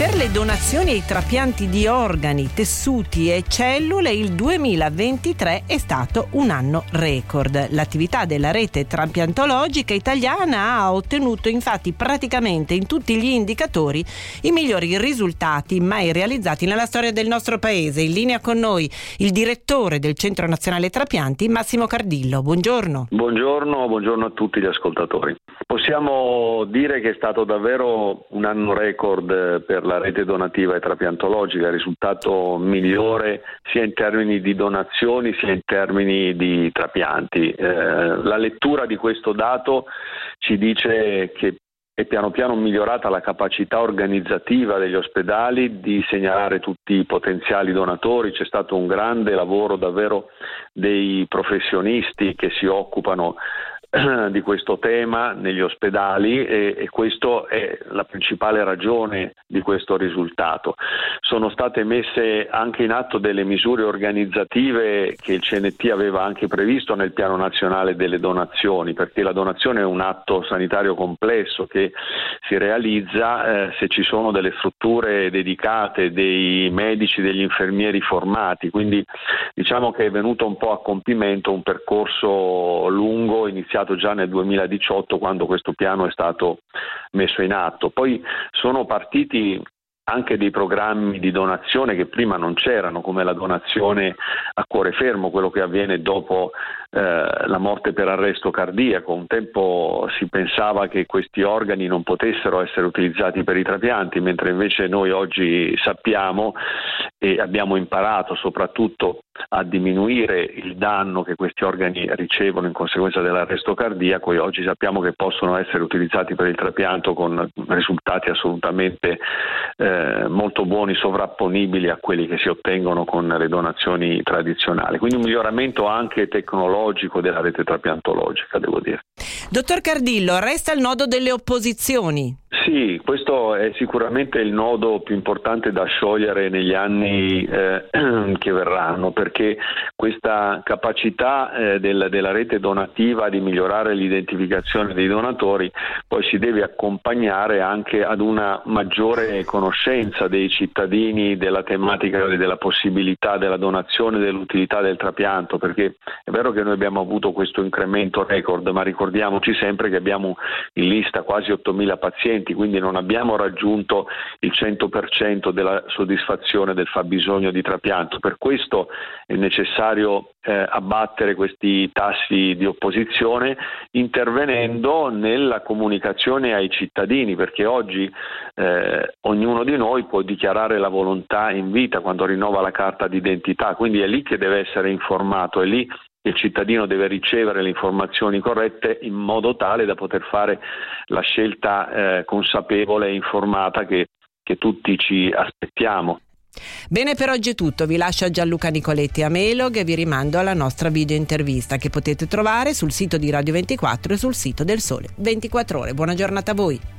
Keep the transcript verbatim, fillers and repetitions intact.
Per le donazioni ai trapianti di organi, tessuti e cellule il duemilaventitré è stato un anno record. L'attività della Rete trapiantologica italiana ha ottenuto infatti praticamente in tutti gli indicatori i migliori risultati mai realizzati nella storia del nostro paese. In linea con noi il direttore del Centro Nazionale Trapianti, Massimo Cardillo. Buongiorno. Buongiorno, buongiorno a tutti gli ascoltatori. Possiamo dire che è stato davvero un anno record per la rete donativa e trapiantologica, il risultato migliore sia in termini di donazioni sia in termini di trapianti. Eh, la lettura di questo dato ci dice che è piano piano migliorata la capacità organizzativa degli ospedali di segnalare tutti i potenziali donatori. C'è stato un grande lavoro davvero dei professionisti che si occupano di questo tema negli ospedali e, e questa è la principale ragione di questo risultato. Sono state messe anche in atto delle misure organizzative che il C N T aveva anche previsto nel piano nazionale delle donazioni, perché la donazione è un atto sanitario complesso che si realizza eh, se ci sono delle strutture dedicate, dei medici, degli infermieri formati, quindi diciamo che è venuto un po' a compimento un percorso lungo iniziato già nel duemiladiciotto, quando questo piano è stato messo in atto. Poi sono partiti anche dei programmi di donazione che prima non c'erano, come la donazione a cuore fermo, quello che avviene dopo eh, la morte per arresto cardiaco. Un tempo si pensava che questi organi non potessero essere utilizzati per i trapianti, mentre invece noi oggi sappiamo e abbiamo imparato soprattutto a diminuire il danno che questi organi ricevono in conseguenza dell'arresto cardiaco, e oggi sappiamo che possono essere utilizzati per il trapianto con risultati assolutamente eh, molto buoni, sovrapponibili a quelli che si ottengono con le donazioni tradizionali. Quindi un miglioramento anche tecnologico della rete trapiantologica, devo dire. Dottor Cardillo, resta il nodo delle opposizioni. Sì, questo è sicuramente il nodo più importante da sciogliere negli anni eh, che verranno, perché questa capacità eh, del, della rete donativa di migliorare l'identificazione dei donatori poi si deve accompagnare anche ad una maggiore conoscenza dei cittadini della tematica, della possibilità della donazione, dell'utilità del trapianto, perché è vero che noi abbiamo avuto questo incremento record, ma ricordiamoci sempre che abbiamo in lista quasi ottomila pazienti, quindi non abbiamo raggiunto il cento per cento della soddisfazione del fabbisogno di trapianto. Per questo è necessario eh, abbattere questi tassi di opposizione intervenendo nella comunicazione ai cittadini, perché oggi eh, ognuno di noi può dichiarare la volontà in vita quando rinnova la carta d'identità, quindi è lì che deve essere informato, è lì il cittadino deve ricevere le informazioni corrette in modo tale da poter fare la scelta eh, consapevole e informata che, che tutti ci aspettiamo. Bene, per oggi è tutto. Vi lascio a Gianluca Nicoletti a Melog e vi rimando alla nostra video intervista che potete trovare sul sito di Radio ventiquattro e sul sito del Sole ventiquattro Ore. Buona giornata a voi.